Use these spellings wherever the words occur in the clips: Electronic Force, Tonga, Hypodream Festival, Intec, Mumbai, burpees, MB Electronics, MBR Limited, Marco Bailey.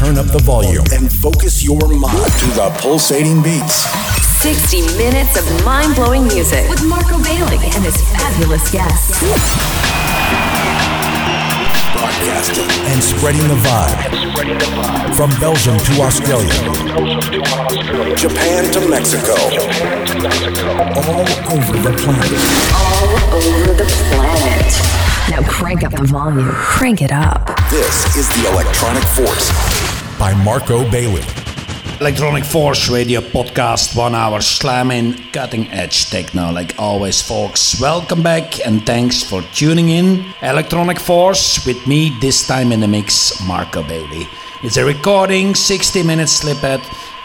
turn up the volume and focus your mind to the pulsating beats. 60 minutes of mind-blowing music with Marco Bailey and his fabulous guests. Broadcasting and spreading the vibe. From Belgium to Australia. Japan to Mexico. All over the planet. All over the planet. Now crank up the volume. Crank it up. This is the Electronic Force by Marco Bailey. Electronic Force Radio Podcast, 1 hour slamming, cutting edge techno like always, folks. Welcome back and thanks for tuning in. Electronic Force with me, this time in the mix, Marco Bailey. It's a recording, 60-minute snippet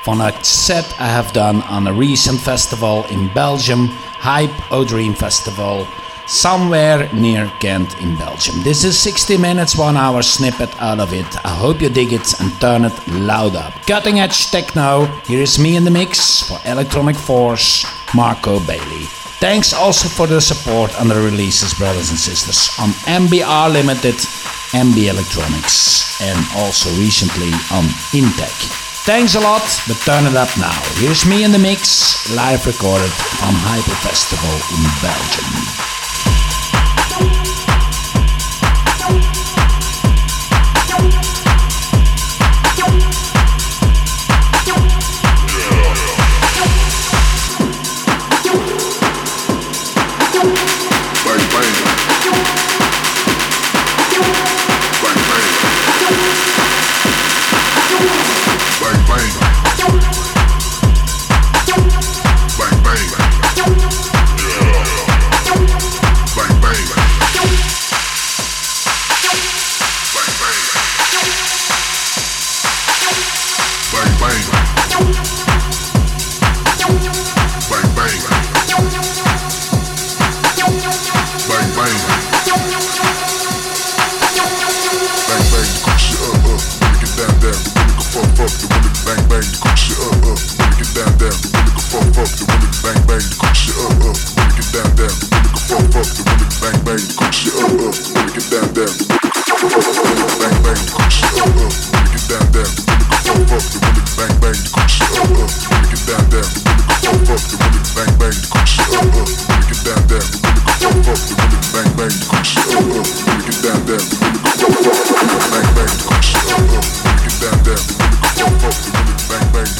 from a set I have done on a recent festival in Belgium, Hypodream Festival. Somewhere near Ghent in Belgium. This is 60 minutes, 1 hour snippet out of it. I hope you dig it and turn it loud up. Cutting edge techno. Here is me in the mix for Electronic Force, Marco Bailey. Thanks also for the support on the releases, brothers and sisters, on MBR Limited, MB Electronics, and also recently on Intec. Thanks a lot, but turn it up now. Here's me in the mix, live recorded on Hyper Festival in Belgium. Bang, bang.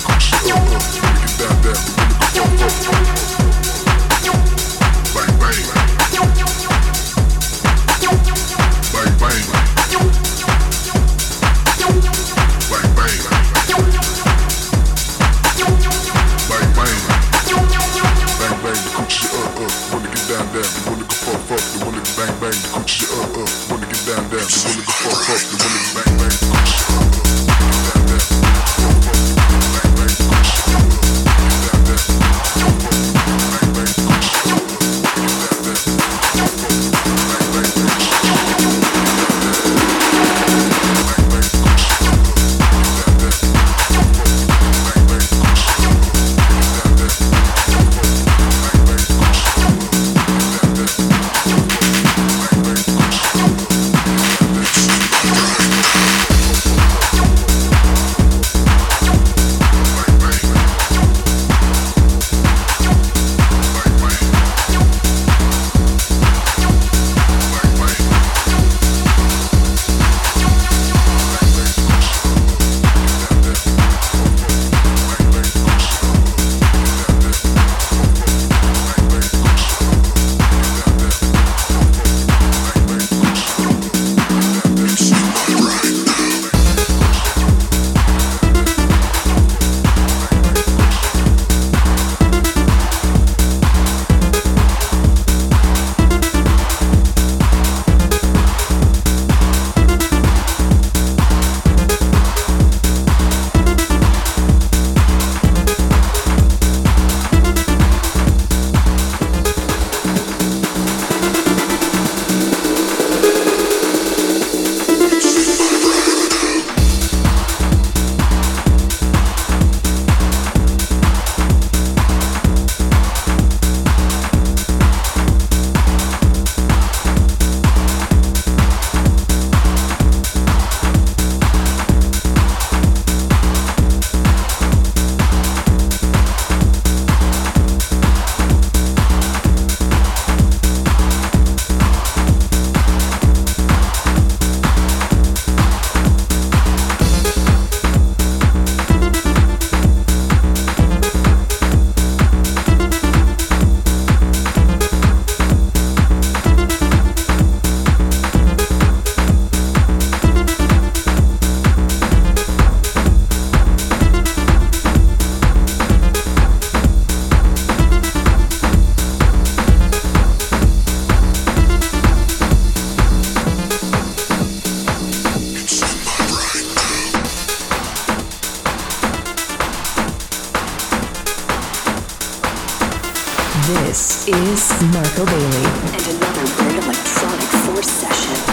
This is Marco Bailey and another great Electronic Force session.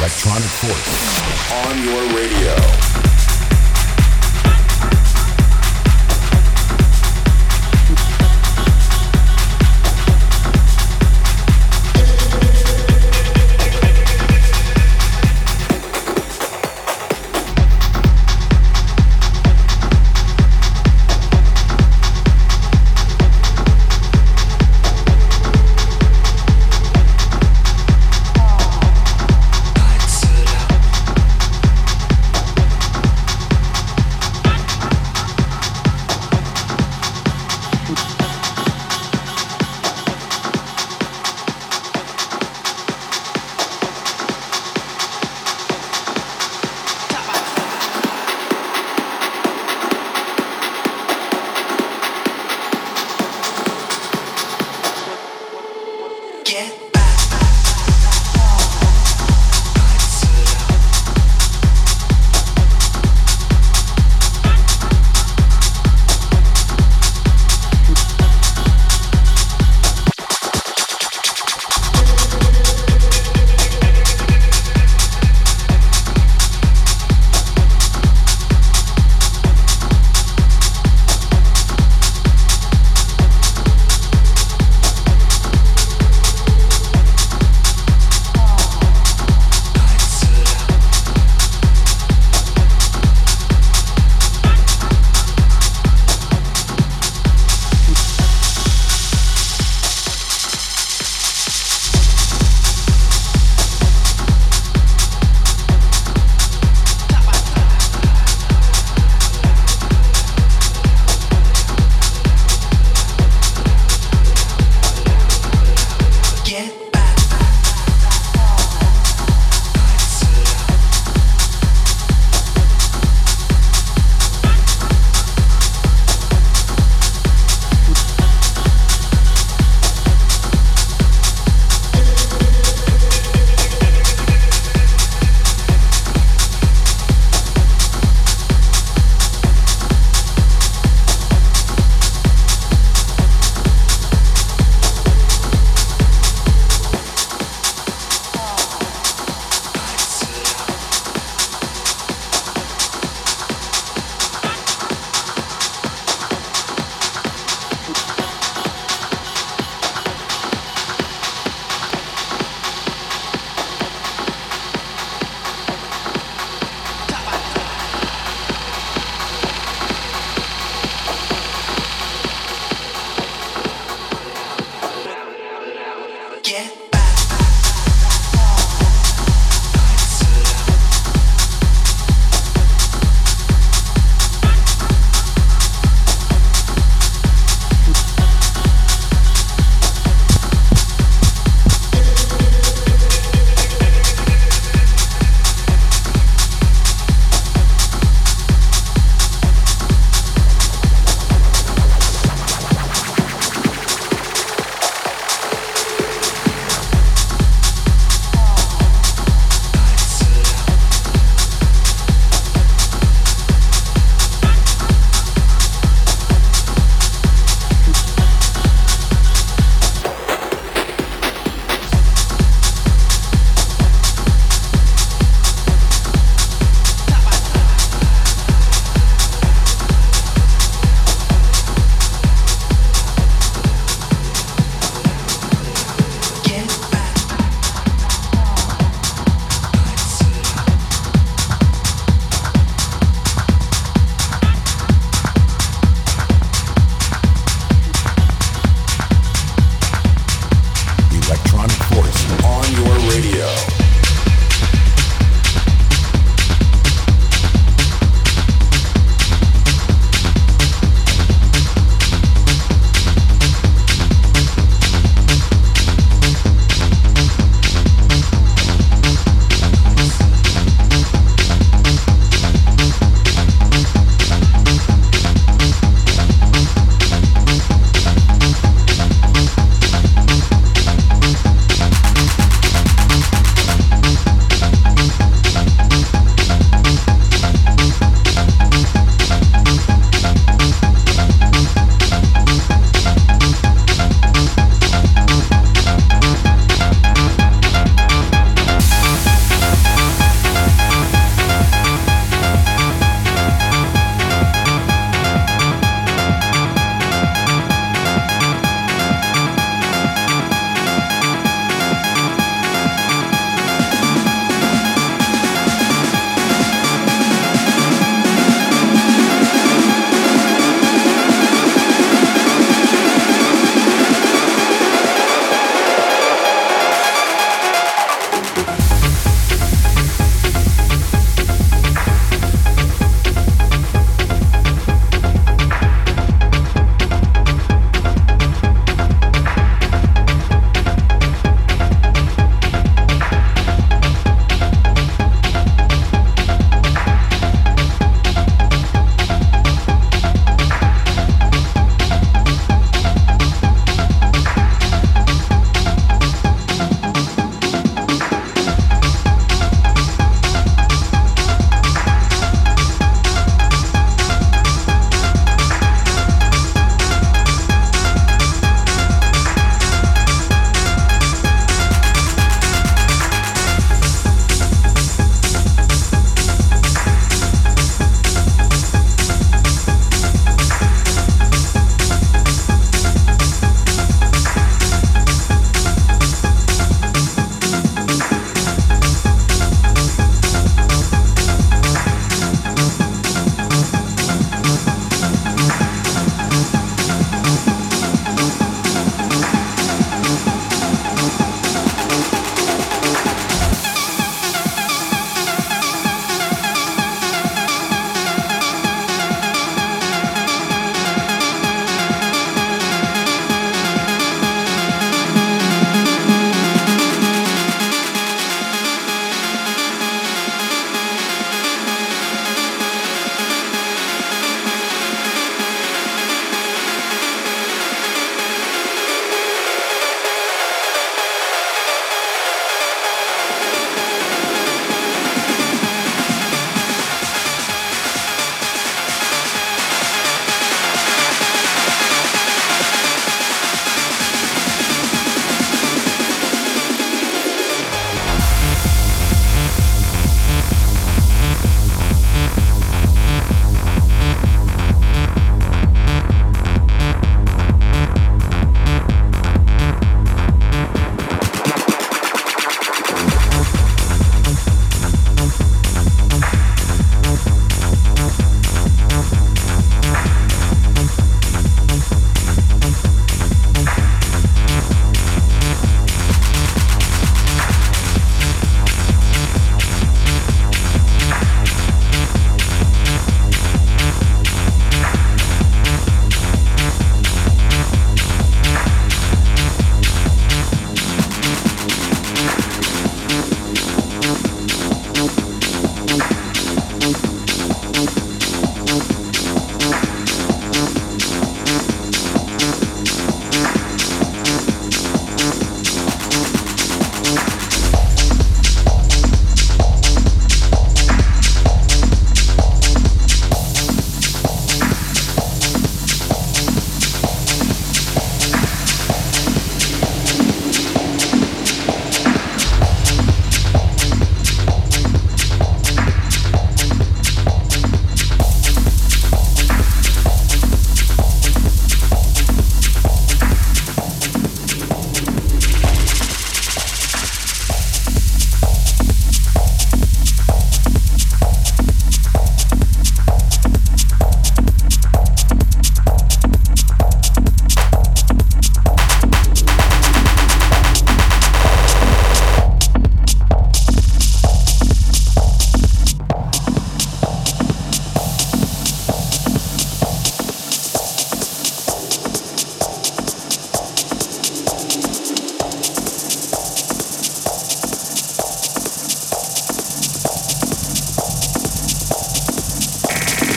Electronic Force on your radio.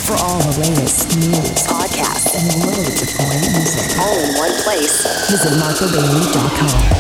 for all the latest news, podcasts, and loads of great music, all in one place. Visit MarcoBailey.com.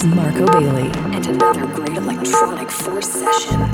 host, Marco Bailey, and another great Electronic Force session.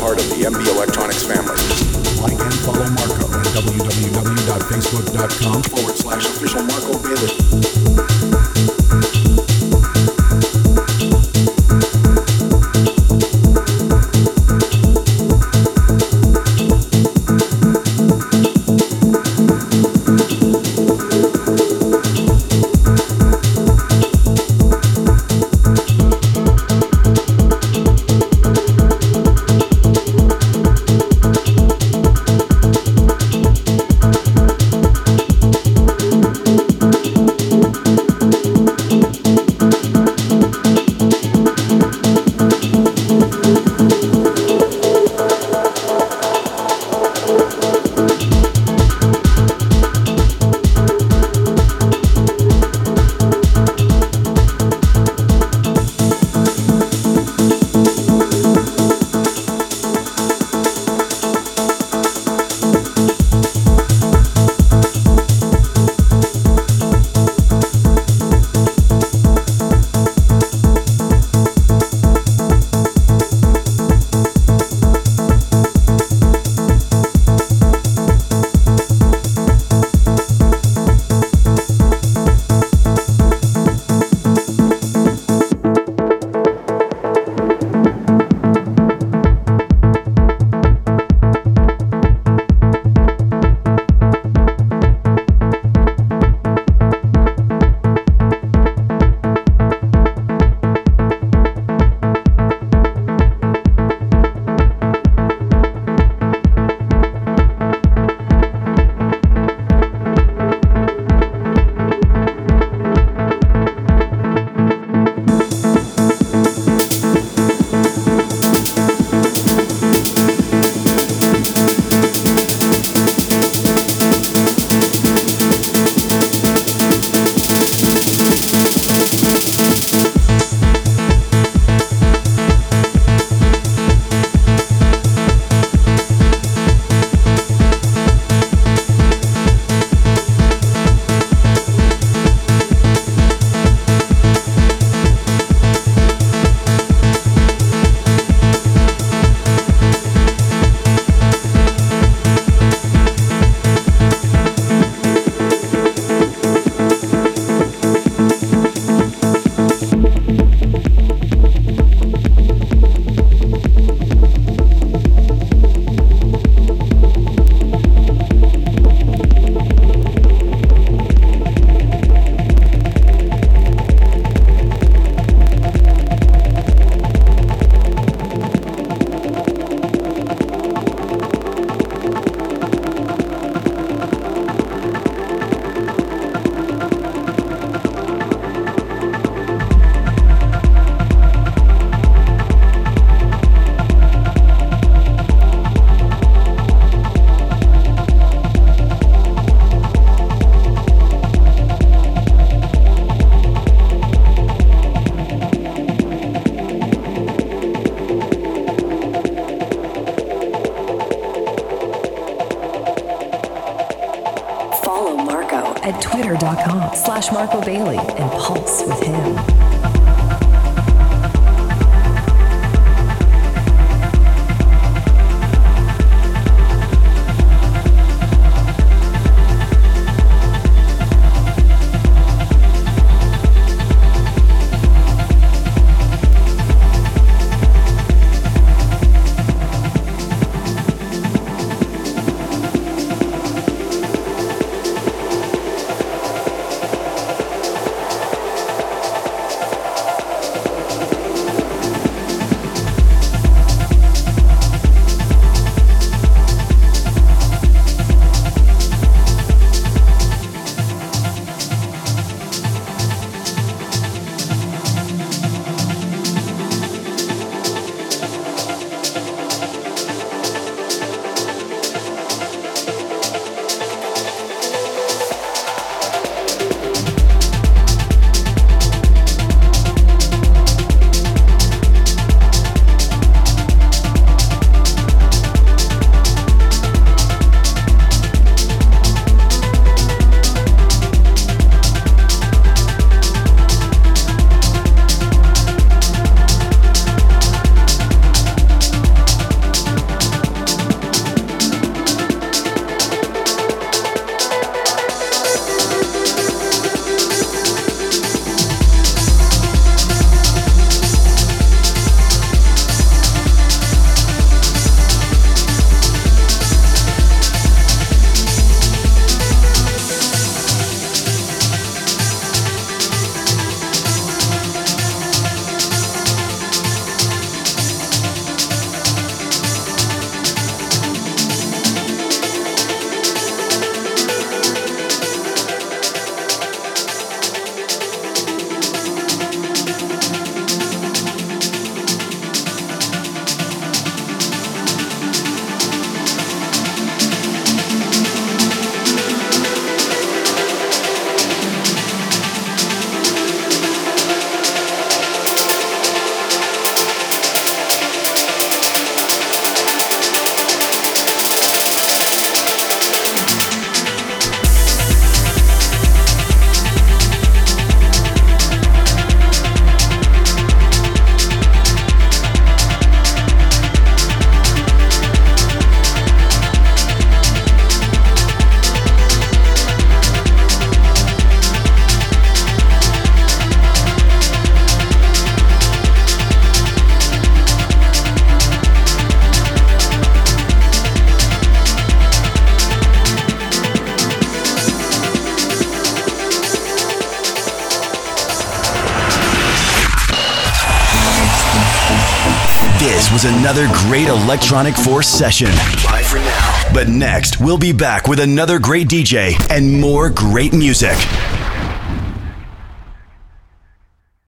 part of the MB Electronics family. Like and follow Marco at www.facebook.com/official Marco Bailey. Twitter.com/Marco Bailey and pulse with him. This was another great Electronic Force session. Bye for now. But next, we'll be back with another great DJ and more great music.